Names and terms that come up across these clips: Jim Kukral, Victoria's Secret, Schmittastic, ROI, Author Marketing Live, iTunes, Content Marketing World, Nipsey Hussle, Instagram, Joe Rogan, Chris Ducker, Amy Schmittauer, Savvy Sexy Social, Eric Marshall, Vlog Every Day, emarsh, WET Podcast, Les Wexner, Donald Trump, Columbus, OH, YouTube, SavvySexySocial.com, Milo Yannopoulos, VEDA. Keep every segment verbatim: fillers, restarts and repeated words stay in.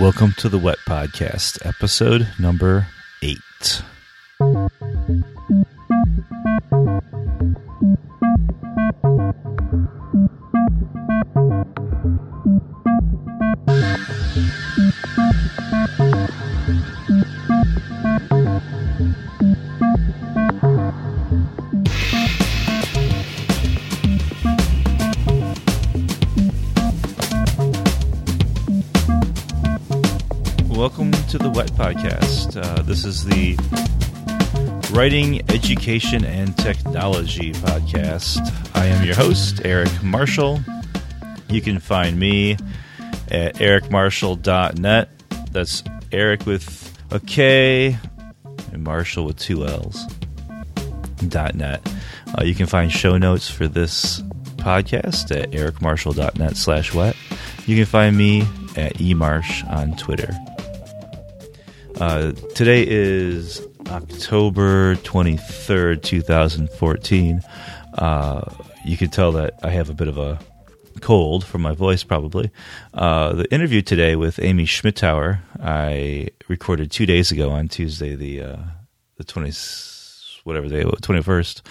Welcome to the W E T Podcast, episode number eight. Welcome to the W E T Podcast. Uh, this is the Writing, Education, and Technology Podcast. I am your host, Eric Marshall. You can find me at eric marshall dot net. That's Eric with a K and Marshall with two L's, dot net. Uh, you can find show notes for this podcast at eric marshall dot net slash wet. You can find me at emarsh on Twitter. Uh, today is October twenty-third, twenty fourteen. Uh, you can tell that I have a bit of a cold from my voice, probably. Uh, the interview today with Amy Schmittauer, I recorded two days ago on Tuesday, the uh, the twenty whatever day, twenty-first,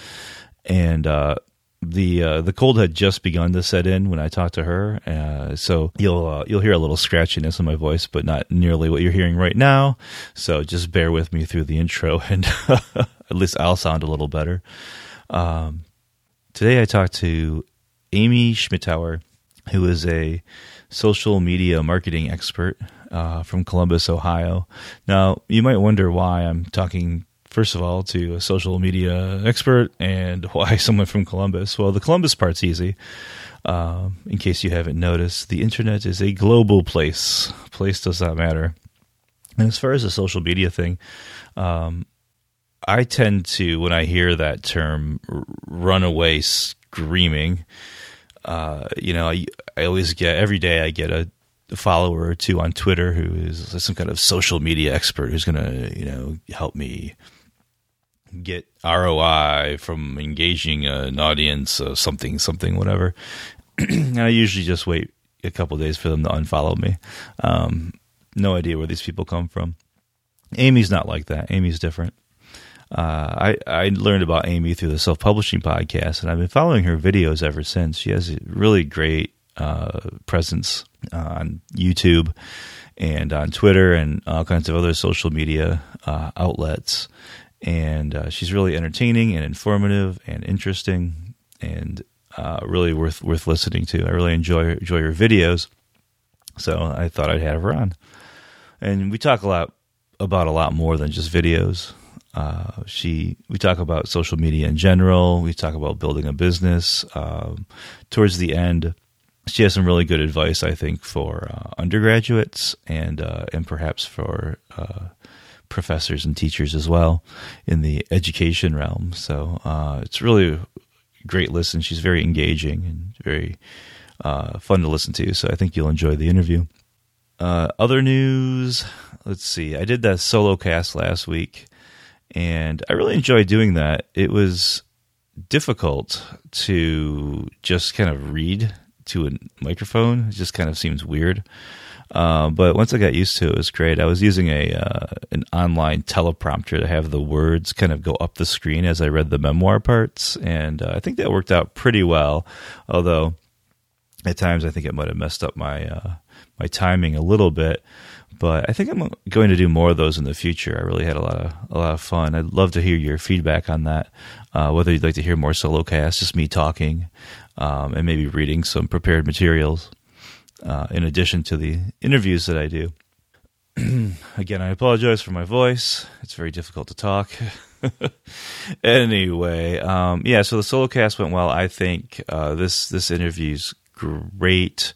and uh, the uh, the cold had just begun to set in when I talked to her. Uh, so you'll uh, you'll hear a little scratchiness in my voice, but not nearly what you're hearing right now. So just bear with me through the intro, and at least I'll sound a little better. Um, today I talked to Amy Schmittauer, who is a social media marketing expert uh, from Columbus, Ohio. Now, you might wonder why I'm talking first of all to a social media expert and why someone from Columbus. Well, the Columbus part's easy. Um, in case you haven't noticed, the internet is a global place. Place does not matter. And as far as the social media thing, um, I tend to, when I hear that term, run away screaming. Uh, you know, I, I always get, every day I get a follower or two on Twitter who is some kind of social media expert who's going to, you know, help me get R O I from engaging an audience, uh, something, something, whatever. And I usually just wait a couple of days for them to unfollow me. Um, no idea where these people come from. Amy's not like that. Amy's different. Uh, I, I learned about Amy through the self-publishing podcast, and I've been following her videos ever since. She has a really great uh, presence on YouTube and on Twitter and all kinds of other social media uh, outlets. And uh, she's really entertaining and informative and interesting, and uh, really worth worth listening to. I really enjoy enjoy her videos, so I thought I'd have her on. And we talk a lot about a lot more than just videos. Uh, she we talk about social media in general. We talk about building a business. Um, towards the end, she has some really good advice, I think, for uh, undergraduates and uh, and perhaps for Uh, professors and teachers as well in the education realm. So uh, it's really a great listen. She's very engaging and very uh, fun to listen to. So I think you'll enjoy the interview. Uh, other news, let's see. I did that solo cast last week, and I really enjoyed doing that. It was difficult to just kind of read to a microphone. It just kind of seems weird. Uh, but once I got used to it, it was great. I was using a uh, an online teleprompter to have the words kind of go up the screen as I read the memoir parts, and uh, I think that worked out pretty well. Although at times I think it might have messed up my uh, my timing a little bit. But I think I'm going to do more of those in the future. I really had a lot of a lot of fun. I'd love to hear your feedback on that. Uh, whether you'd like to hear more solo casts, just me talking, um, and maybe reading some prepared materials. Uh, in addition to the interviews that I do. Again, I apologize for my voice. It's very difficult to talk. Anyway, um, yeah, so the solo cast went well. I think uh, this, this interview's great.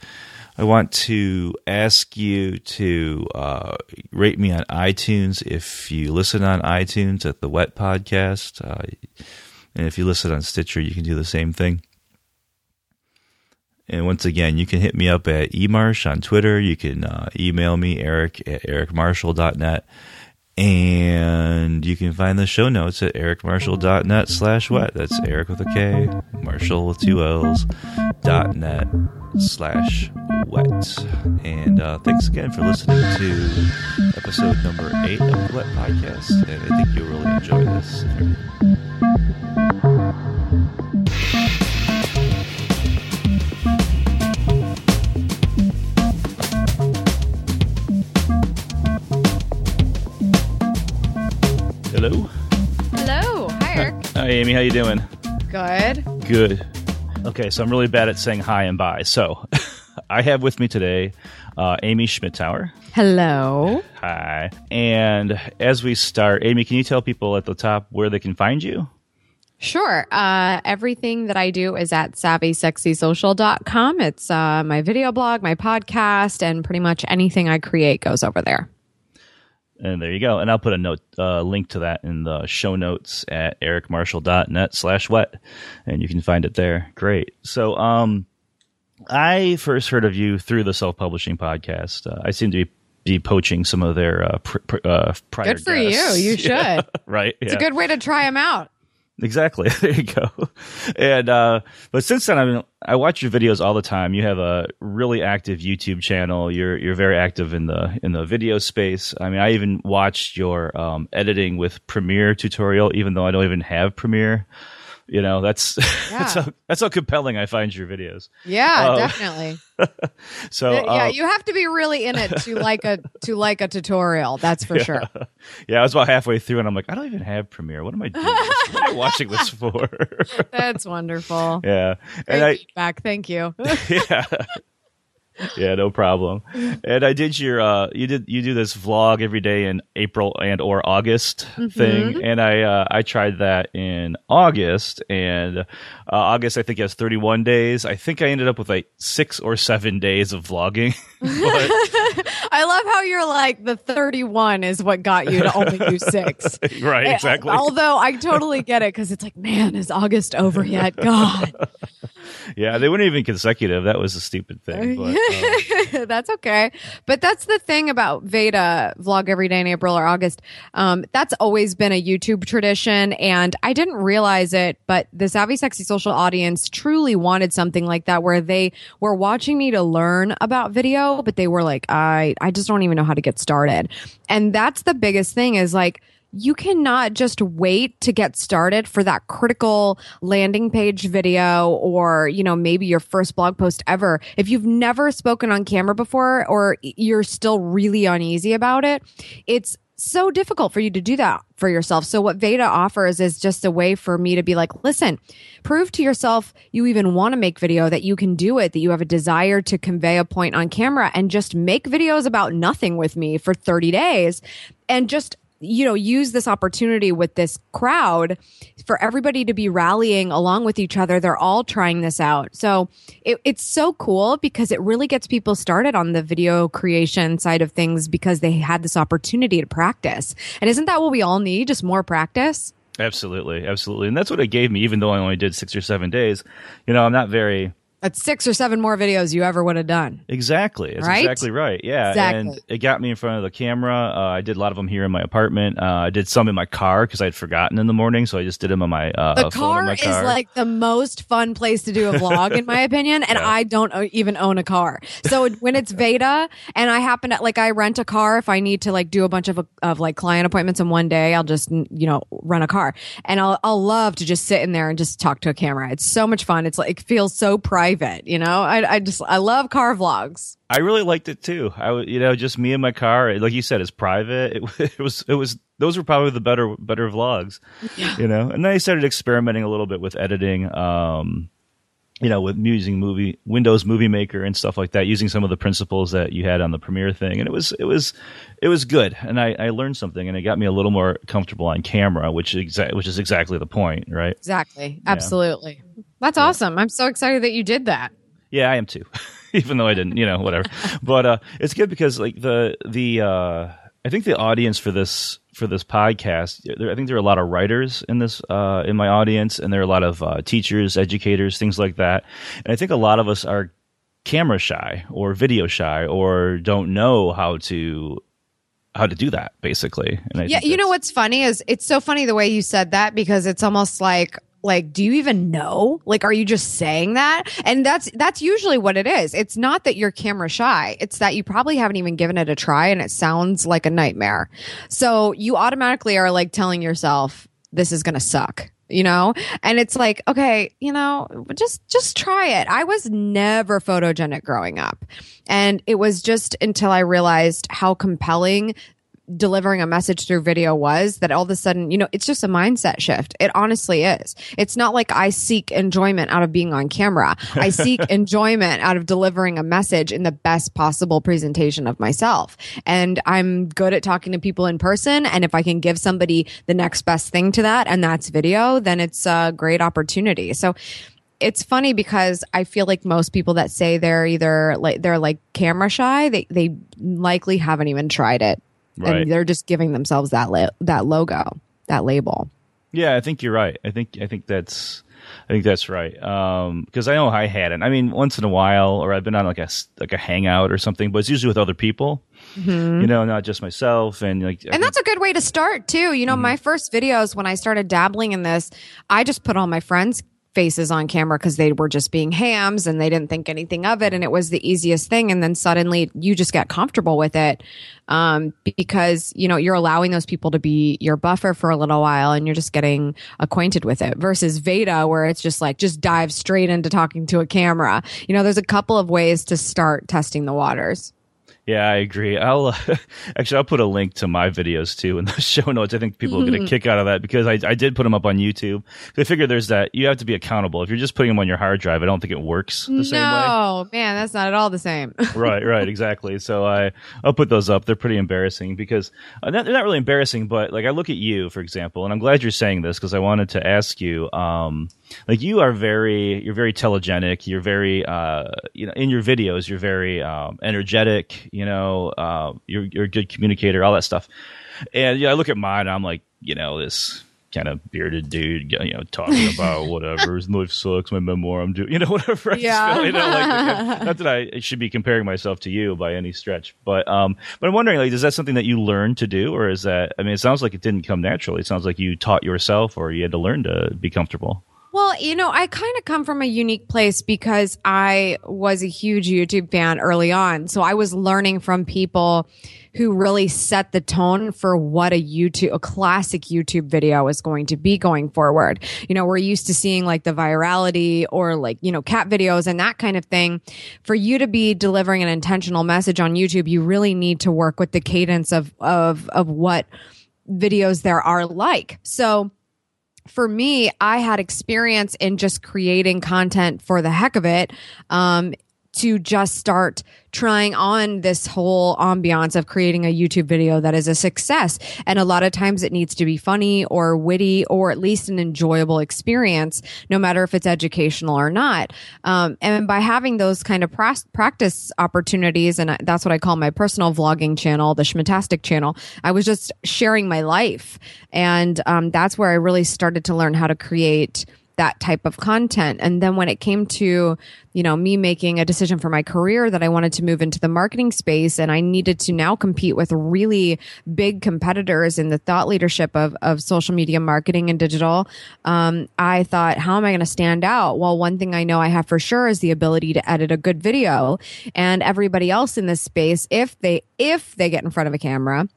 I want to ask you to uh, rate me on iTunes if you listen on iTunes at the W E T Podcast. Uh, and if you listen on Stitcher, you can do the same thing. And once again, you can hit me up at emarsh on Twitter. You can uh, email me, eric at eric marshall dot net. And you can find the show notes at eric marshall dot net slash wet. That's Eric with a K, Marshall with two L's, net slash wet. And uh, thanks again for listening to episode number eight of the WET Podcast. And I think you'll really enjoy this. Hello. Hello. Hi, Eric. Hi, Amy. How you doing? Good. Good. Okay, so I'm really bad at saying hi and bye. So I have with me today uh, Amy Schmittauer. Hello. Hi. And as we start, Amy, can you tell people at the top where they can find you? Sure. Uh, everything that I do is at Savvy Sexy Social dot com. It's uh, my video blog, my podcast, and pretty much anything I create goes over there. And there you go. And I'll put a note, uh, link to that in the show notes at ericmarshall.net slash wet. And you can find it there. Great. So um, I first heard of you through the self-publishing podcast. Uh, I seem to be, be poaching some of their uh, pr- pr- uh, prior guests. Good for guests. you. You should. Yeah, right. It's yeah. a good way to try them out. Exactly. There you go. And uh, but since then, I mean, I watch your videos all the time. You have a really active YouTube channel. You're you're very active in the in the video space. I mean, I even watched your um, editing with Premiere tutorial, even though I don't even have Premiere. You know, that's yeah. that's, how, that's how compelling I find your videos. Yeah, um, definitely. So yeah, uh, you have to be really in it to like a to like a tutorial. That's for yeah. sure. Yeah, I was about halfway through, and I'm like, I don't even have Premiere. What am I doing? What am I watching this for? That's wonderful. Yeah, Great and I feedback. Thank you. yeah. Yeah, no problem. And I did your, uh, you did, you do this vlog every day in April and or August mm-hmm. thing, and I, uh, I tried that in August, and uh, August I think has thirty-one days. I think I ended up with like six or seven days of vlogging. But I love how you're like the thirty-one is what got you to only do six, right? Exactly. And, although I totally get it because it's like, man, is August over yet? God. Yeah, they weren't even consecutive. That was a stupid thing. But, uh. That's okay. But that's the thing about VEDA, vlog every day in April or August. Um, that's always been a YouTube tradition. And I didn't realize it, but the Savvy Sexy Social audience truly wanted something like that where they were watching me to learn about video, but they were like, I, I just don't even know how to get started. And that's the biggest thing is like, you cannot just wait to get started for that critical landing page video or, you know, maybe your first blog post ever. If you've never spoken on camera before or you're still really uneasy about it, it's so difficult for you to do that for yourself. So what VEDA offers is just a way for me to be like, listen, prove to yourself you even want to make video, that you can do it, that you have a desire to convey a point on camera, and just make videos about nothing with me for thirty days and just, you know, use this opportunity with this crowd for everybody to be rallying along with each other. They're all trying this out. So it, it's so cool because it really gets people started on the video creation side of things because they had this opportunity to practice. And isn't that what we all need? Just more practice? Absolutely. Absolutely. And that's what it gave me, even though I only did six or seven days. You know, I'm not very... That's six or seven more videos you ever would have done. Exactly. That's right? exactly right. Yeah. Exactly. And it got me in front of the camera. Uh, I did a lot of them here in my apartment. Uh, I did some in my car because I'd forgotten in the morning. So I just did them on my, uh, the phone in my car. The car is like the most fun place to do a vlog, in my opinion. And yeah. I don't even own a car. So when it's VEDA and I happen to, like, I rent a car if I need to, like, do a bunch of, of like client appointments in one day, I'll just, you know, rent a car. And I'll, I'll love to just sit in there and just talk to a camera. It's so much fun. It's like, it feels so private. It, you know, I, I just I love car vlogs. I really liked it too. I, you know, just me and my car. Like you said, it's private. It, it was, it was. Those were probably the better, better vlogs. Yeah. You know, and then I started experimenting a little bit with editing. Um, you know, with using movie Windows Movie Maker and stuff like that, using some of the principles that you had on the Premiere thing, and it was, it was, it was good. And I, I learned something, and it got me a little more comfortable on camera, which exact, which is exactly the point, right? Exactly. Absolutely. Yeah. That's awesome. I'm so excited that you did that. Yeah, I am too. Even though I didn't, you know, whatever. But uh, it's good because like the the uh, I think the audience for this for this podcast, there, I think there are a lot of writers in this uh, in my audience, and there are a lot of uh, teachers, educators, things like that. And I think a lot of us are camera shy or video shy or don't know how to how to do that, basically. And I yeah, you know what's funny is it's so funny the way you said that because it's almost like like, do you even know? Like, are you just saying that? And that's that's usually what it is. It's not that you're camera shy. It's that you probably haven't even given it a try and it sounds like a nightmare. So you automatically are like telling yourself, this is going to suck, you know? And it's like, okay, you know, just just try it. I was never photogenic growing up. And it was just until I realized how compelling delivering a message through video was that all of a sudden, you know, it's just a mindset shift. It honestly is. It's not like I seek enjoyment out of being on camera. I seek enjoyment out of delivering a message in the best possible presentation of myself. And I'm good at talking to people in person. And if I can give somebody the next best thing to that, and that's video, then it's a great opportunity. So it's funny because I feel like most people that say they're either like, they're like camera shy, they, they likely haven't even tried it. Right. And they're just giving themselves that la- that logo, that label. Yeah, I think you're right. I think I think that's I think that's right. Um, because I know I hadn't. I mean, once in a while, or I've been on like a like a hangout or something, but it's usually with other people. Mm-hmm. You know, not just myself. And like, and that's a good way to start too. You know, mm-hmm. my first videos when I started dabbling in this, I just put all my friends' faces on camera because they were just being hams and they didn't think anything of it. And it was the easiest thing. And then suddenly you just get comfortable with it um, because, you know, you're allowing those people to be your buffer for a little while and you're just getting acquainted with it versus VEDA where it's just like, just dive straight into talking to a camera. You know, there's a couple of ways to start testing the waters. Yeah, I agree. I'll uh, actually I'll put a link to my videos too in the show notes. I think people mm-hmm. will get a kick out of that because I, I did put them up on YouTube. I figure there's that you have to be accountable. If you're just putting them on your hard drive, I don't think it works the no, same way. No, man, that's not at all the same. Right, right, exactly. So I I'll put those up. They're pretty embarrassing because uh, they're not really embarrassing, but like I look at you, for example, and I'm glad you're saying this because I wanted to ask you. Um, like you are very, you're very telegenic. You're very, uh, you know, in your videos, you're very um, energetic. You know, uh, you're you're a good communicator, all that stuff. And yeah, I look at mine, and I'm like, you know, this kind of bearded dude, you know, talking about whatever his life sucks, my memoir, I'm doing, you know, whatever. Yeah. I feel, you know, like, not that I should be comparing myself to you by any stretch, but um, but I'm wondering, like, is that something that you learned to do, or is that? I mean, it sounds like it didn't come naturally. It sounds like you taught yourself, or you had to learn to be comfortable. Well, you know, I kind of come from a unique place because I was a huge YouTube fan early on. So I was learning from people who really set the tone for what a YouTube, a classic YouTube video is going to be going forward. You know, we're used to seeing like the virality or like, you know, cat videos and that kind of thing. For you to be delivering an intentional message on YouTube, you really need to work with the cadence of, of, of what videos there are like. So for me, I had experience in just creating content for the heck of it, um, to just start trying on this whole ambiance of creating a YouTube video that is a success. And a lot of times it needs to be funny or witty or at least an enjoyable experience, no matter if it's educational or not. Um, and by having those kind of pra- practice opportunities, and I, that's what I call my personal vlogging channel, the Schmittastic channel, I was just sharing my life. And um, that's where I really started to learn how to create that type of content. And then when it came to, you know, me making a decision for my career that I wanted to move into the marketing space and I needed to now compete with really big competitors in the thought leadership of, of social media marketing and digital, um, I thought, how am I going to stand out? Well, one thing I know I have for sure is the ability to edit a good video. And everybody else in this space, if they, if they get in front of a camera,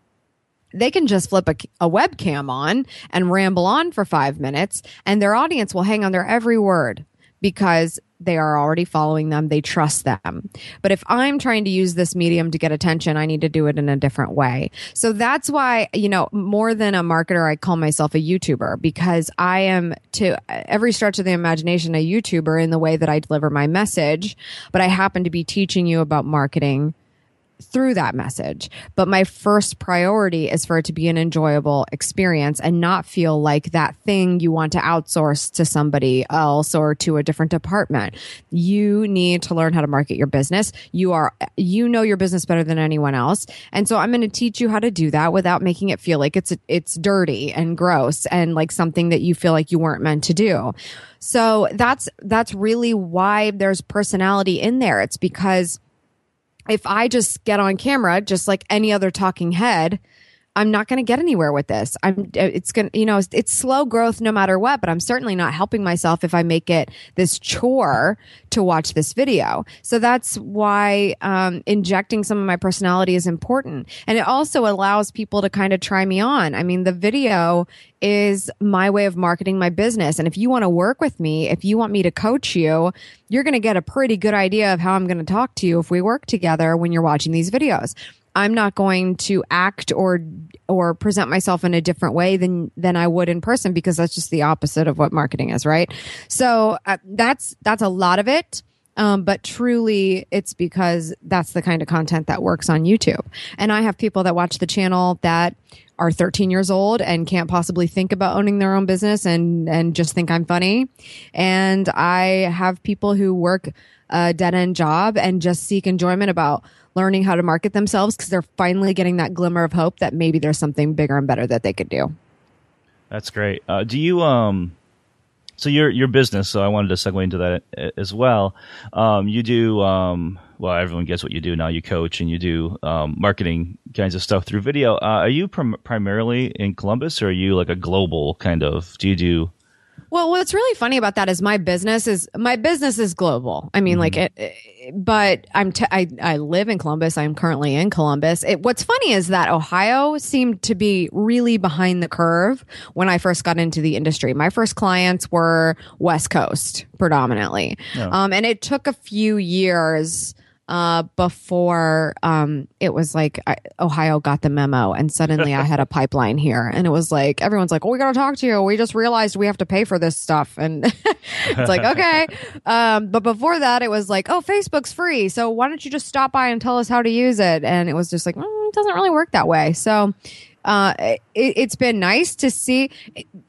they can just flip a, a webcam on and ramble on for five minutes and their audience will hang on their every word because they are already following them. They trust them. But if I'm trying to use this medium to get attention, I need to do it in a different way. So that's why, you know, more than a marketer, I call myself a YouTuber because I am, to every stretch of the imagination, a YouTuber in the way that I deliver my message. But I happen to be teaching you about marketing through that message. But my first priority is for it to be an enjoyable experience and not feel like that thing you want to outsource to somebody else or to a different department. You need to learn how to market your business. You are, you know your business better than anyone else. And so I'm going to teach you how to do that without making it feel like it's, it's dirty and gross and like something that you feel like you weren't meant to do. So that's, that's really why there's personality in there. It's because if I just get on camera, just like any other talking head, I'm not going to get anywhere with this. I'm, it's going to, you know, it's, it's slow growth no matter what, but I'm certainly not helping myself if I make it this chore to watch this video. So that's why um, injecting some of my personality is important. And it also allows people to kind of try me on. I mean, the video is my way of marketing my business. And if you want to work with me, if you want me to coach you, you're going to get a pretty good idea of how I'm going to talk to you if we work together when you're watching these videos. I'm not going to act or or present myself in a different way than than I would in person, because that's just the opposite of what marketing is, right? So uh, that's that's a lot of it, um, but truly it's because that's the kind of content that works on YouTube. And I have people that watch the channel that are thirteen years old and can't possibly think about owning their own business and and just think I'm funny. And I have people who work a dead-end job and just seek enjoyment about learning how to market themselves because they're finally getting that glimmer of hope that maybe there's something bigger and better that they could do. That's great. Uh, do you, um, so your, your business, so I wanted to segue into that as well. Um, you do, um, well, everyone gets what you do now. You coach and you do um, marketing kinds of stuff through video. Uh, are you prim- primarily in Columbus, or are you like a global kind of, do you do? Well, what's really funny about that is my business is my business is global. I mean, mm-hmm. like, it, it, but I'm t- I I live in Columbus. I'm currently in Columbus. It, what's funny is that Ohio seemed to be really behind the curve when I first got into the industry. My first clients were West Coast predominantly, oh. um, and it took a few years uh, before um, it was like I, Ohio got the memo, and suddenly I had a pipeline here, and it was like, everyone's like, oh, we got to talk to you. We just realized we have to pay for this stuff. And it's like, okay. Um, but before that it was like, oh, Facebook's free. So why don't you just stop by and tell us how to use it? And it was just like, mm, it doesn't really work that way. So Uh, it, it's been nice to see.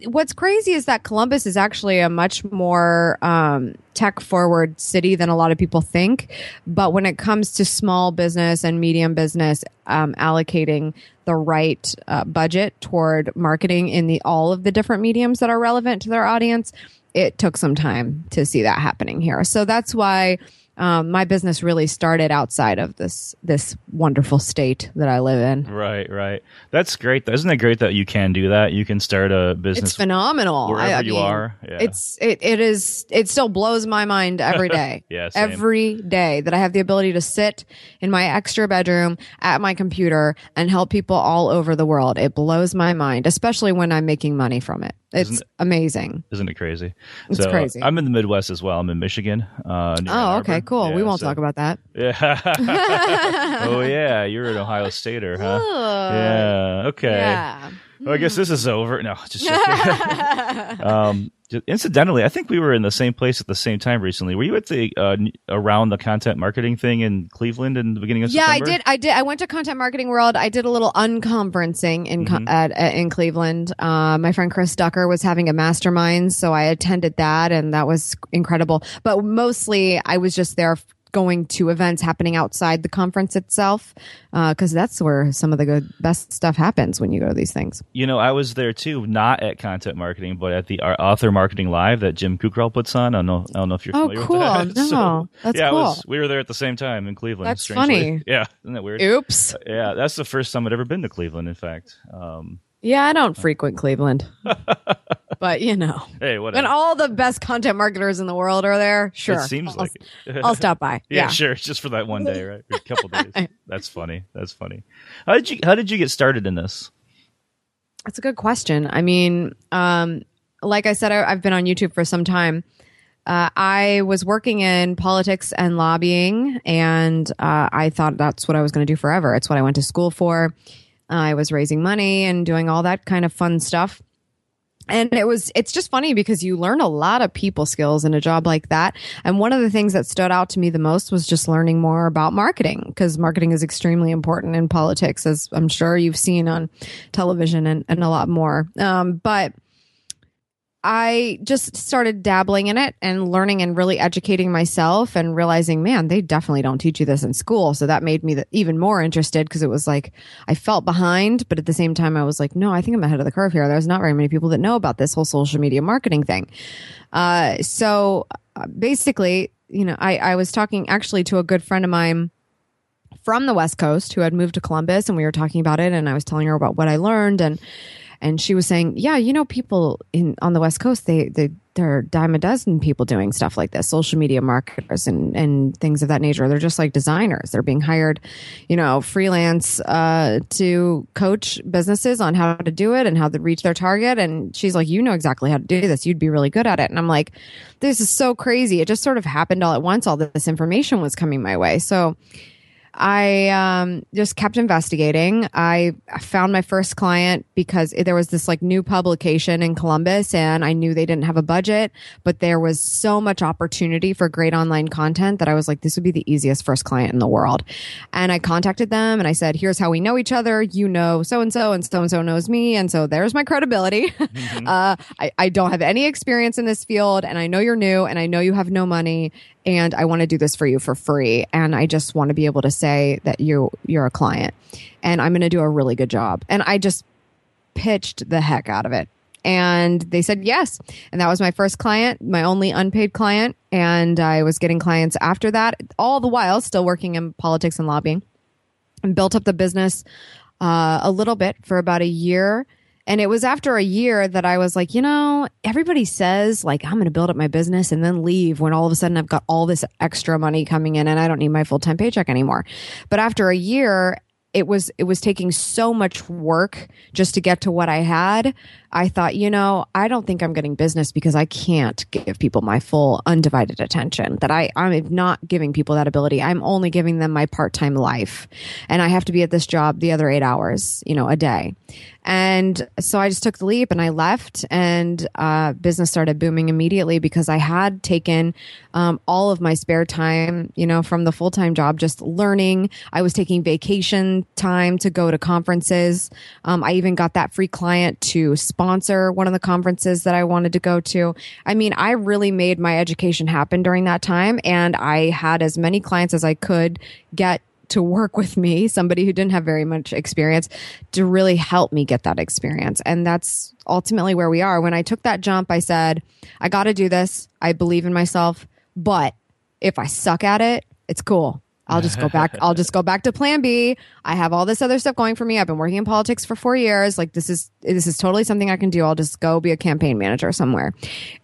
What's crazy is that Columbus is actually a much more um, tech-forward city than a lot of people think. But when it comes to small business and medium business, um, allocating the right uh, budget toward marketing in the all of the different mediums that are relevant to their audience, it took some time to see that happening here. So that's why Um, my business really started outside of this this wonderful state that I live in. Right, right. That's great. Isn't it great that you can do that? You can start a business. It's phenomenal. Wherever I, I you mean, are, yeah. it's it it is it still blows my mind every day. yeah, same. Every day that I have the ability to sit in my extra bedroom at my computer and help people all over the world. It blows my mind, especially when I'm making money from it. It's isn't it, amazing. Isn't it crazy? It's so, crazy. Uh, I'm in the Midwest as well. I'm in Michigan. Uh, New oh, okay, cool. Yeah, we won't so, talk about that. Yeah. oh, yeah. You're an Ohio Stater, huh? Ooh. Yeah. Okay. Yeah. Well, I guess this is over. No, just um, just, incidentally, I think we were in the same place at the same time recently. Were you at the uh, around the content marketing thing in Cleveland in the beginning of yeah, September? Yeah, I did. I did. I went to Content Marketing World. I did a little unconferencing in mm-hmm. at, at, in Cleveland. Uh, my friend Chris Ducker was having a mastermind, so I attended that, and that was incredible. But mostly, I was just there going to events happening outside the conference itself, because uh, that's where some of the good, best stuff happens when you go to these things. You know, I was there too, not at Content Marketing, but at the Author Marketing Live that Jim Kukral puts on. I don't know, I don't know if you're oh, familiar cool. with that. Oh, no, so, that's yeah, cool. Was, we were there at the same time in Cleveland. That's strangely. funny. Yeah, isn't that weird? Oops. Uh, yeah, that's the first time I'd ever been to Cleveland, in fact. Um, yeah, I don't frequent Cleveland. But, you know, hey, when all the best content marketers in the world are there, sure. It seems I'll, like it. I'll stop by. Yeah, yeah, sure. Just for that one day, right? Or a couple days. That's funny. That's funny. How did you How did you get started in this? That's a good question. I mean, um, like I said, I, I've been on YouTube for some time. Uh, I was working in politics and lobbying, and uh, I thought that's what I was going to do forever. It's what I went to school for. Uh, I was raising money and doing all that kind of fun stuff. And it was, it's just funny because you learn a lot of people skills in a job like that. And one of the things that stood out to me the most was just learning more about marketing, because marketing is extremely important in politics, as I'm sure you've seen on television and, and a lot more. Um, but I just started dabbling in it and learning and really educating myself and realizing, man, they definitely don't teach you this in school. So that made me the, even more interested, because it was like I felt behind. But at the same time, I was like, no, I think I'm ahead of the curve here. There's not very many people that know about this whole social media marketing thing. Uh, so basically, you know, I, I was talking actually to a good friend of mine from the West Coast who had moved to Columbus, and we were talking about it, and I was telling her about what I learned, and and she was saying, yeah, you know, people in on the West Coast, they they there are dime a dozen people doing stuff like this, social media marketers and and things of that nature. They're just like designers. They're being hired, you know, freelance uh, to coach businesses on how to do it and how to reach their target. And she's like, you know exactly how to do this. You'd be really good at it. And I'm like, this is so crazy. It just sort of happened all at once. All this information was coming my way. So I um, just kept investigating. I found my first client because there was this like new publication in Columbus, and I knew they didn't have a budget, but there was so much opportunity for great online content that I was like, this would be the easiest first client in the world. And I contacted them and I said, here's how we know each other. You know so-and-so, and so-and-so knows me. And so there's my credibility. Mm-hmm. uh, I, I don't have any experience in this field, and I know you're new, and I know you have no money, and I want to do this for you for free. And I just want to be able to say that you, you're a client, and I'm going to do a really good job. And I just pitched the heck out of it. And they said yes. And that was my first client, my only unpaid client. And I was getting clients after that, all the while still working in politics and lobbying, and built up the business uh, a little bit for about a year. And it was after a year that I was like, you know, everybody says like, I'm going to build up my business and then leave when all of a sudden I've got all this extra money coming in and I don't need my full-time paycheck anymore. But after a year, it was, it was taking so much work just to get to what I had. I thought, you know, I don't think I'm getting business because I can't give people my full undivided attention, that I, I'm not giving people that ability. I'm only giving them my part-time life, and I have to be at this job the other eight hours, you know, a day. And so I just took the leap and I left, and uh, business started booming immediately because I had taken um, all of my spare time, you know, from the full-time job, just learning. I was taking vacation time to go to conferences. Um, I even got that free client to sponsor one of the conferences that I wanted to go to. I mean, I really made my education happen during that time, and I had as many clients as I could get to work with me, somebody who didn't have very much experience, to really help me get that experience. And that's ultimately where we are. When I took that jump, I said, I got to do this. I believe in myself, but if I suck at it, it's cool. I'll just go back. I'll just go back to plan B. I have all this other stuff going for me. I've been working in politics for four years. Like this is, this is totally something I can do. I'll just go be a campaign manager somewhere.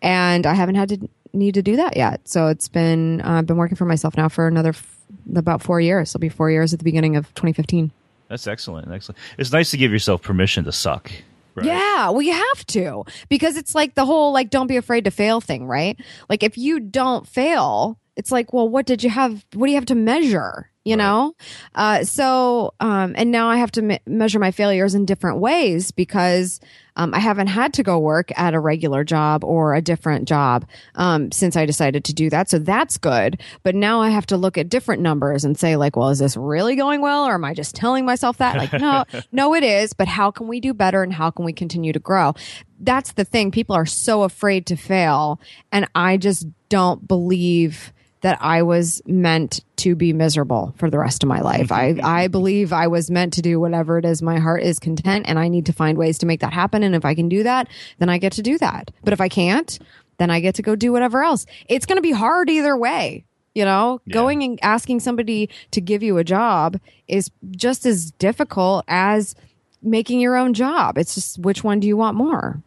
And I haven't had to need to do that yet. So it's been, uh, I've been working for myself now for another f- about four years. It'll be four years at the beginning of twenty fifteen. That's excellent. Excellent. It's nice to give yourself permission to suck. Right. Yeah, well, you have to, because it's like the whole, like, don't be afraid to fail thing, right? Like if you don't fail, it's like, well, what did you have? What do you have to measure? You know? Uh, so, um, and now I have to me- measure my failures in different ways because um, I haven't had to go work at a regular job or a different job um, since I decided to do that. So that's good. But now I have to look at different numbers and say like, well, is this really going well? Or am I just telling myself that? Like, no, no, it is. But how can we do better? And how can we continue to grow? That's the thing. People are so afraid to fail. And I just don't believe that I was meant to be miserable for the rest of my life. I, I believe I was meant to do whatever it is. My heart is content, and I need to find ways to make that happen. And if I can do that, then I get to do that. But if I can't, then I get to go do whatever else. It's going to be hard either way. You know, yeah. Going and asking somebody to give you a job is just as difficult as making your own job. It's just, which one do you want more?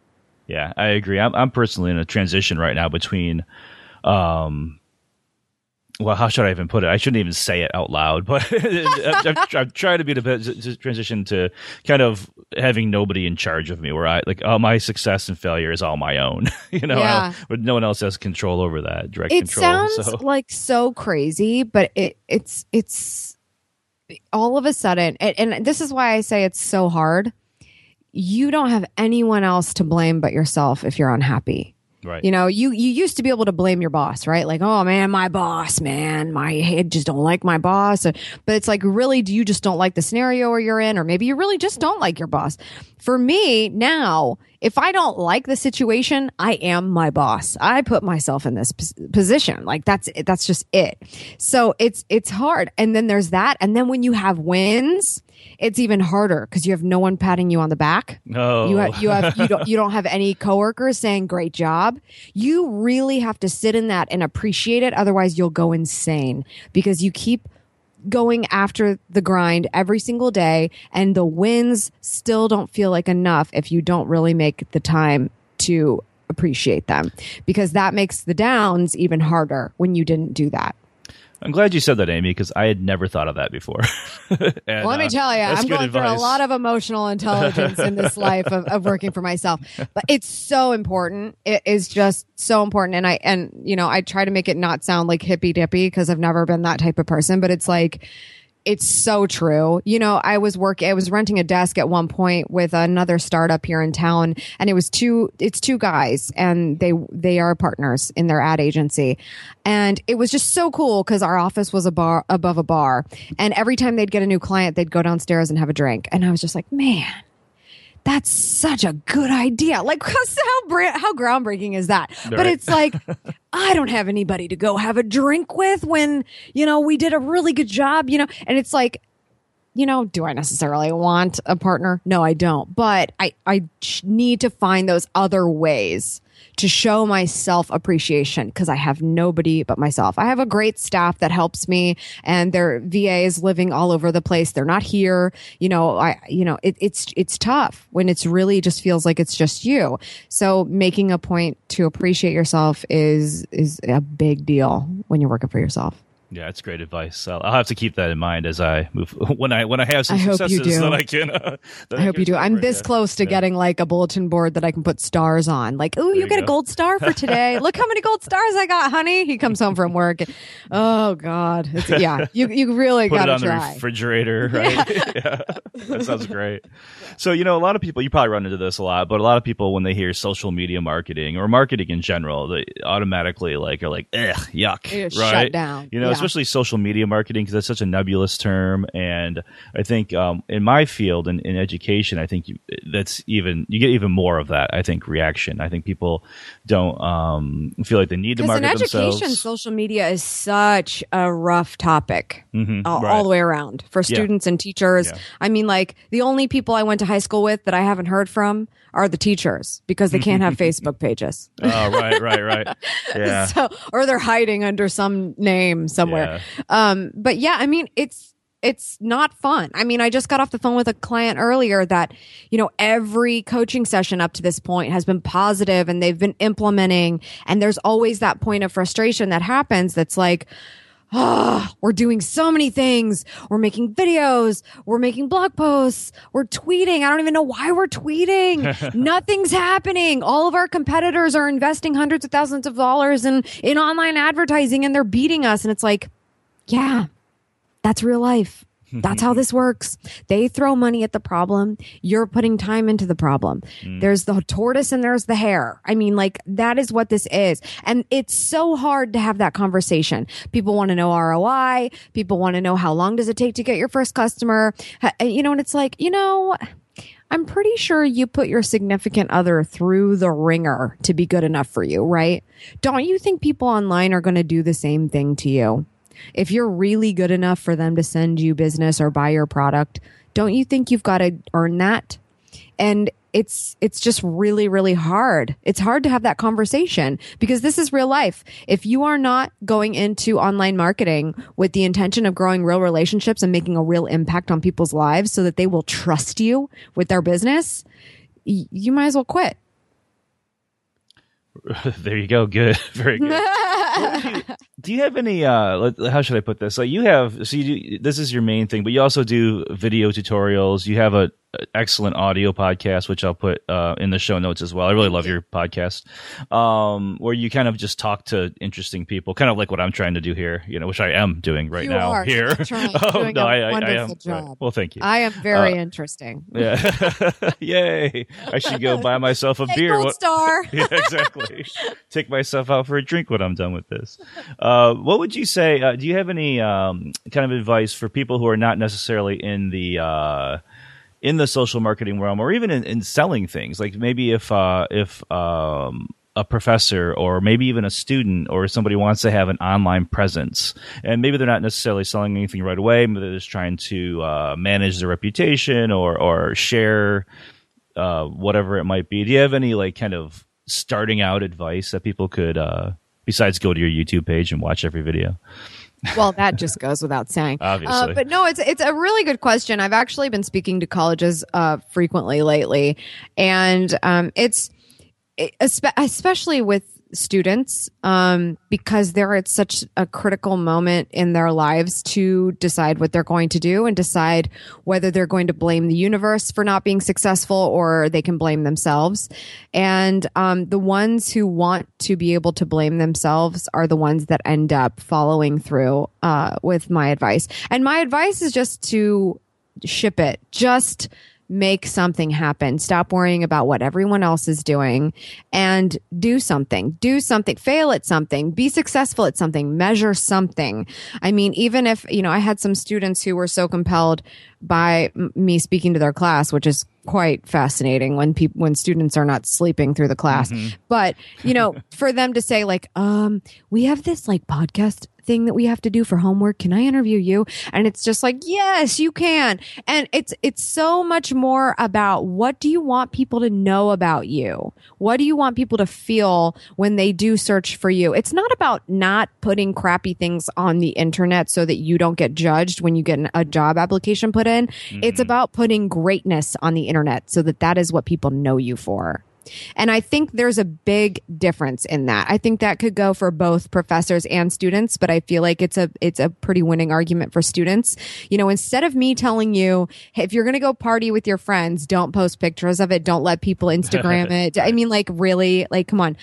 Yeah, I agree. I'm, I'm personally in a transition right now between, um, well, how should I even put it? I shouldn't even say it out loud, but I've tried to be the transition to kind of having nobody in charge of me, where I like all my success and failure is all my own, you know, yeah. But no one else has control over that direct it control. It sounds so. like so crazy, but it it's it's all of a sudden, and, and this is why I say it's so hard. You don't have anyone else to blame but yourself if you're unhappy. Right. You know, you, you used to be able to blame your boss, right? Like, oh man, my boss, man, my head just don't like my boss. But it's like, really, do you just don't like the scenario or you're in? Or maybe you really just don't like your boss. For me now, if I don't like the situation, I am my boss. I put myself in this p- position. Like that's it. That's just it. So it's, it's hard. And then there's that. And then when you have wins, it's even harder because you have no one patting you on the back. No, you have, you have, you don't, you don't have any coworkers saying great job. You really have to sit in that and appreciate it. Otherwise you'll go insane because you keep going after the grind every single day, and the wins still don't feel like enough if you don't really make the time to appreciate them, because that makes the downs even harder when you didn't do that. I'm glad you said that, Amy, because I had never thought of that before. and, well, let me uh, tell you, I'm going advice. through a lot of emotional intelligence in this life of, of working for myself. But it's so important. It is just so important. And I, and you know, I try to make it not sound like hippy dippy because I've never been that type of person. But it's like, it's so true. You know, I was working, I was renting a desk at one point with another startup here in town, and it was two, it's two guys, and they, they are partners in their ad agency. And it was just so cool because our office was a bar above a bar, and every time they'd get a new client, they'd go downstairs and have a drink. And I was just like, man, that's such a good idea. Like, how brand, how groundbreaking is that? Right. But it's like, I don't have anybody to go have a drink with when, you know, we did a really good job, you know? And it's like, you know, do I necessarily want a partner? No, I don't. But I, I need to find those other ways to show myself appreciation, because I have nobody but myself. I have a great staff that helps me, and their V A is living all over the place. They're not here. You know, I, you know, it, it's, it's tough when it's really just feels like it's just you. So making a point to appreciate yourself is, is a big deal when you're working for yourself. Yeah, that's great advice. I'll, I'll have to keep that in mind as I move when I when I have some I successes that I can. Uh, that I, I hope can you do. I'm this yeah. close to yeah. getting like a bulletin board that I can put stars on. Like, oh, you, you get go. a gold star for today. Look how many gold stars I got, honey. He comes home from work. And, oh God, it's, yeah, you you really got to try. Put it on the refrigerator, right? Yeah. yeah. That sounds great. So you know, a lot of people, you probably run into this a lot, but a lot of people when they hear social media marketing or marketing in general, they automatically like are like, ugh, yuck, right? Shut down. You know. Yeah. Especially social media marketing, because that's such a nebulous term. And I think um, in my field, in, in education, I think you, that's even you get even more of that, I think, reaction. I think people don't um, feel like they need to market themselves. Because in education, social media is such a rough topic mm-hmm, all, right. all the way around for students yeah. and teachers. Yeah. I mean, like the only people I went to high school with that I haven't heard from are the teachers, because they can't have Facebook pages. Oh, right, right, right. Yeah. So, or they're hiding under some name somewhere. Yeah. Um, but yeah, I mean, it's it's not fun. I mean, I just got off the phone with a client earlier that, you know, every coaching session up to this point has been positive and they've been implementing. And there's always that point of frustration that happens that's like, oh, we're doing so many things. We're making videos. We're making blog posts. We're tweeting. I don't even know why we're tweeting. Nothing's happening. All of our competitors are investing hundreds of thousands of dollars in, in online advertising, and they're beating us. And it's like, yeah, that's real life. That's how this works. They throw money at the problem. You're putting time into the problem. Mm. There's the tortoise and there's the hare. I mean, like, that is what this is. And it's so hard to have that conversation. People want to know R O I. People want to know how long does it take to get your first customer. You know, and it's like, you know, I'm pretty sure you put your significant other through the ringer to be good enough for you, right? Don't you think people online are going to do the same thing to you? If you're really good enough for them to send you business or buy your product, don't you think you've got to earn that? And it's it's just really, really hard. It's hard to have that conversation because this is real life. If you are not going into online marketing with the intention of growing real relationships and making a real impact on people's lives so that they will trust you with their business, you might as well quit. There you go. Good. Very good. you, do you have any, uh, how should I put this? So you have, so you do, this is your main thing, but you also do video tutorials. You have a, a excellent audio podcast, which I'll put uh, in the show notes as well. I really love your podcast, um, where you kind of just talk to interesting people, kind of like what I'm trying to do here, you know, which I am doing right you now are here. Trying, oh, doing no, a I, wonderful I am, job. Right. Well, thank you. I am very uh, interesting. Yeah. Yay. I should go buy myself a hey, beer. Gold star. Yeah, exactly. Take myself out for a drink when I'm done with this. Uh, what would you say? Uh, do you have any um, kind of advice for people who are not necessarily in the uh, in the social marketing realm, or even in, in selling things? Like maybe if uh, if um, a professor, or maybe even a student, or somebody wants to have an online presence, and maybe they're not necessarily selling anything right away, but they're just trying to uh, manage their reputation or or share uh, whatever it might be. Do you have any like kind of starting out advice that people could? Uh, Besides, go to your YouTube page and watch every video. Well, that just goes without saying. Obviously. Uh, but no, it's it's a really good question. I've actually been speaking to colleges uh, frequently lately, and um, it's it, especially with students um, because they're at such a critical moment in their lives to decide what they're going to do and decide whether they're going to blame the universe for not being successful or they can blame themselves. And um, the ones who want to be able to blame themselves are the ones that end up following through uh, with my advice. And my advice is just to ship it. Just make something happen. Stop worrying about what everyone else is doing and do something. Do something. Fail at something. Be successful at something. Measure something. I mean, even if, you know, I had some students who were so compelled by m- me speaking to their class, which is quite fascinating when people when students are not sleeping through the class. Mm-hmm. But, you know, for them to say like, um, we have this like podcast thing that we have to do for homework. Can I interview you? And it's just like, yes, you can. And it's it's so much more about what do you want people to know about you? What do you want people to feel when they do search for you? It's not about not putting crappy things on the internet so that you don't get judged when you get an, a job application put in. Mm-hmm. It's about putting greatness on the internet so that that is what people know you for. And I think there's a big difference in that. I think that could go for both professors and students, but I feel like it's a it's a pretty winning argument for students. You know, instead of me telling you, hey, if you're going to go party with your friends, don't post pictures of it. Don't let people Instagram it. I mean, like, really? Like, come on.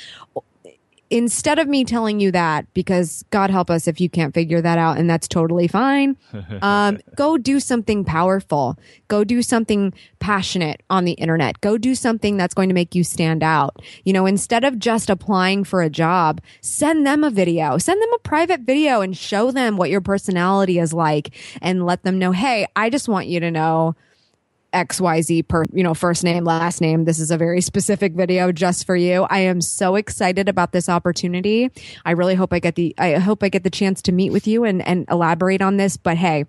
Instead of me telling you that, because God help us if you can't figure that out, and that's totally fine, um, go do something powerful. Go do something passionate on the internet. Go do something that's going to make you stand out. You know, instead of just applying for a job, send them a video. Send them a private video and show them what your personality is like and let them know, hey, I just want you to know X Y Z, per, you know, first name, last name. This is a very specific video just for you. I am so excited about this opportunity. I really hope I get the, I hope I get the chance to meet with you and, and elaborate on this. But hey,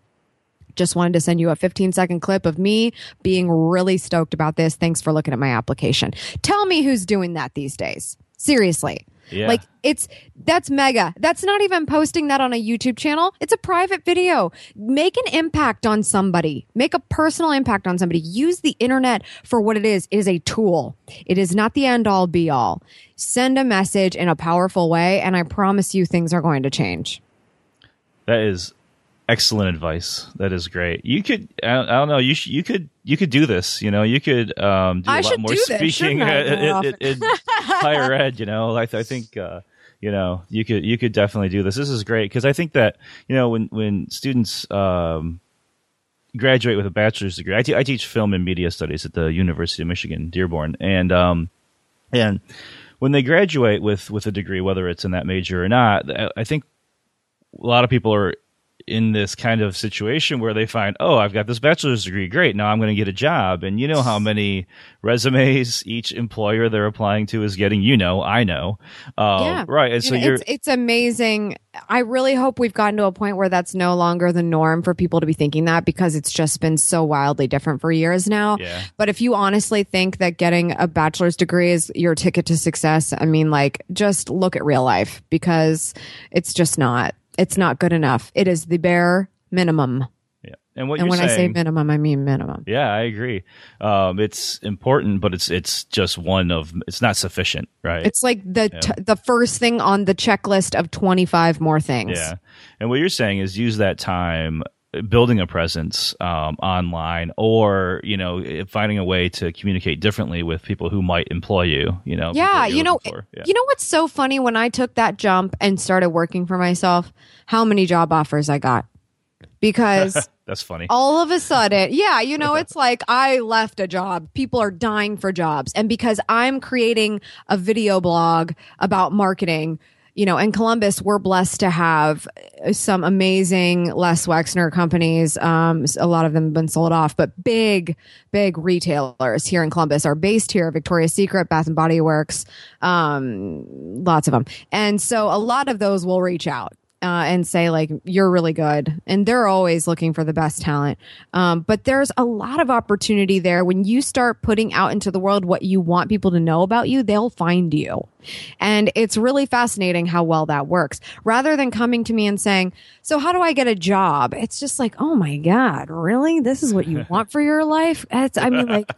just wanted to send you a fifteen second clip of me being really stoked about this. Thanks for looking at my application. Tell me who's doing that these days. Seriously. Yeah. Like it's, that's mega. That's not even posting that on a YouTube channel. It's a private video. Make an impact on somebody. Make a personal impact on somebody. Use the internet for what it is. It is a tool. It is not the end all be all. Send a message in a powerful way. And I promise you things are going to change. That is excellent advice. That is great. You could, I, I don't know, you sh- you could, you could do this, you know, you could um, do I a lot more speaking in higher ed, you know, I, th- I think, uh, you know, you could, you could definitely do this. This is great. Cause I think that, you know, when, when students um, graduate with a bachelor's degree, I, t- I teach film and media studies at the University of Michigan, Dearborn. And, um, and when they graduate with, with a degree, whether it's in that major or not, I, I think a lot of people are in this kind of situation where they find, oh, I've got this bachelor's degree. Great. Now I'm going to get a job. And you know how many resumes each employer they're applying to is getting, you know, I know. Uh, yeah. Right. And so and you're, it's, it's amazing. I really hope we've gotten to a point where that's no longer the norm for people to be thinking that, because it's just been so wildly different for years now. Yeah. But if you honestly think that getting a bachelor's degree is your ticket to success, I mean, like, just look at real life, because it's just not. It's not good enough. It is the bare minimum. Yeah, and what and you're when saying, I say minimum, I mean minimum. Yeah, I agree. Um, it's important, but it's it's just one of. It's not sufficient, right? It's like the yeah. t- the first thing on the checklist of twenty-five more things. Yeah, and what you're saying is use that time building a presence um, online, or you know, finding a way to communicate differently with people who might employ you. You know, yeah, you know, yeah. You know what's so funny? When I took that jump and started working for myself, how many job offers I got? Because that's funny. All of a sudden, yeah, you know, it's like I left a job. People are dying for jobs, and because I'm creating a video blog about marketing. You know, in Columbus, we're blessed to have some amazing Les Wexner companies. Um, a lot of them have been sold off, but big, big retailers here in Columbus are based here. Victoria's Secret, Bath and Body Works, um, lots of them. And so a lot of those will reach out. Uh, and say like, you're really good. And they're always looking for the best talent. Um, but there's a lot of opportunity there. When you start putting out into the world what you want people to know about you, they'll find you. And it's really fascinating how well that works. Rather than coming to me and saying, so how do I get a job? It's just like, oh my God, really? This is what you want for your life? It's, I mean, like,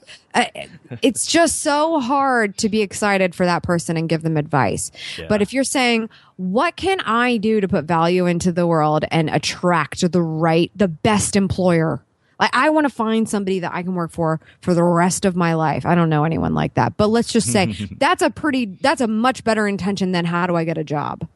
it's just so hard to be excited for that person and give them advice. Yeah. But if you're saying, what can I do to put value into the world and attract the right, the best employer? Like, I want to find somebody that I can work for for the rest of my life. I don't know anyone like that, but let's just say that's a pretty, that's a much better intention than how do I get a job?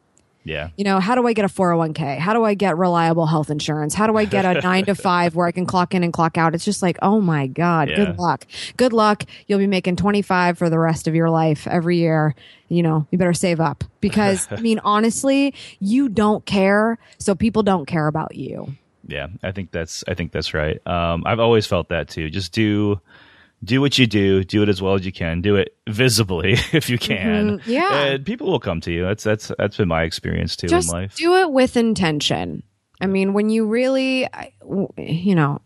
Yeah. You know, how do I get a four oh one k? How do I get reliable health insurance? How do I get a nine to five where I can clock in and clock out? It's just like, oh my God, yeah. good luck. Good luck. You'll be making twenty-five for the rest of your life every year. You know, you better save up because I mean, honestly, you don't care. So people don't care about you. Yeah. I think that's, I think that's right. Um, I've always felt that too. Just do, do what you do, do it as well as you can, do it visibly if you can. Mm-hmm. Yeah. And people will come to you. That's, that's, that's been my experience too Just in life. Do it with intention. I mean, when you really, you know,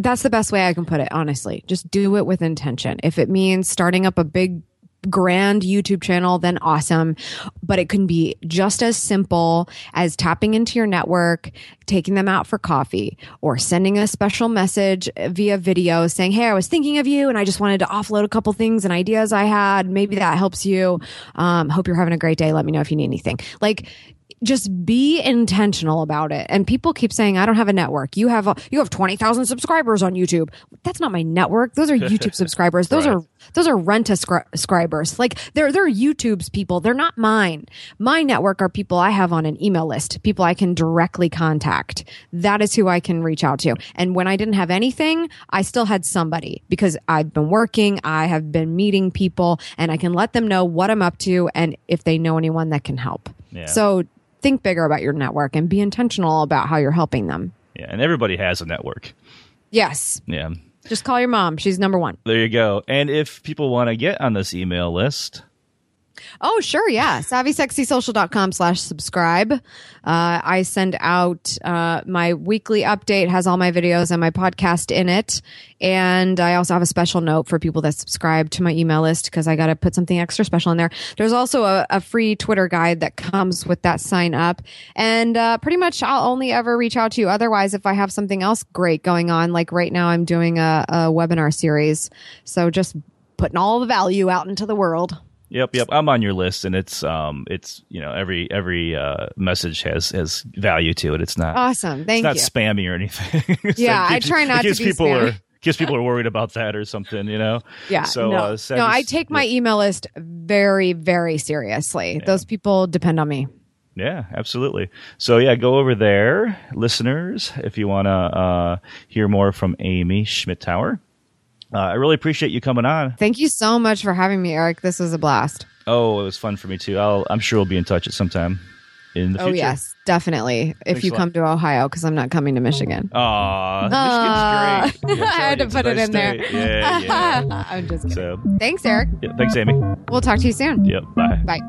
that's the best way I can put it, honestly. Just do it with intention. If it means starting up a big, grand YouTube channel, then awesome. But it can be just as simple as tapping into your network, taking them out for coffee, or sending a special message via video saying, hey, I was thinking of you and I just wanted to offload a couple things and ideas I had. Maybe that helps you. Um, hope you're having a great day. Let me know if you need anything. Like, just be intentional about it. And people keep saying, I don't have a network. You have a, you have twenty thousand subscribers on YouTube. That's not my network. Those are YouTube subscribers. Those right. are those are rent-a-scribers. Like, they're, they're YouTube's people. They're not mine. My network are people I have on an email list, people I can directly contact. That is who I can reach out to. And when I didn't have anything, I still had somebody because I've been working, I have been meeting people, and I can let them know what I'm up to and if they know anyone that can help. Yeah. So think bigger about your network and be intentional about how you're helping them. Yeah, and everybody has a network. Yes. Yeah. Just call your mom. She's number one. There you go. And if people want to get on this email list... Oh, sure. Yeah. Savvy Sexy Social dot com slash subscribe. Uh, I send out uh, my weekly update, has all my videos and my podcast in it. And I also have a special note for people that subscribe to my email list because I got to put something extra special in there. There's also a, a free Twitter guide that comes with that sign up. And uh, pretty much I'll only ever reach out to you otherwise if I have something else great going on. Like right now I'm doing a, a webinar series. So just putting all the value out into the world. Yep, yep. I'm on your list, and it's um, it's you know every every uh, message has has value to it. It's not awesome. Thank it's not you. Spammy or anything. Yeah, so gives, I try not to be people spammy. Are, gives people are worried about that or something, you know. Yeah. So no, uh, no I take my email list very very seriously. Yeah. Those people depend on me. Yeah, absolutely. So yeah, go over there, listeners, if you want to uh, hear more from Amy Schmittauer. Uh, I really appreciate you coming on. Thank you so much for having me, Eric. This was a blast. Oh, it was fun for me, too. I'll, I'm sure we'll be in touch at some time in the oh, future. Oh, yes, definitely. Thanks if you come to Ohio, because I'm not coming to Michigan. Aw, Michigan's uh, great. Yeah, I had to put it in there. Yeah, yeah. I'm just kidding. So, thanks, Eric. Yeah, thanks, Amy. We'll talk to you soon. Yep, bye. Bye.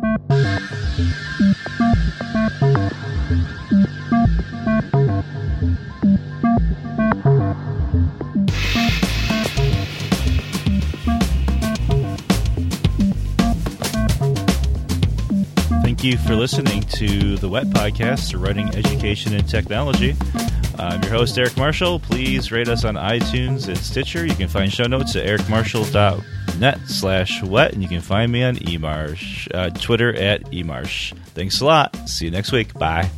Thank you for listening to the W E T Podcast, Writing, Education, and Technology. I'm your host, Eric Marshall. Please rate us on iTunes and Stitcher. You can find show notes at ericmarshall.net slash wet, and you can find me on emarsh, uh, Twitter at emarsh. Thanks a lot. See you next week. Bye.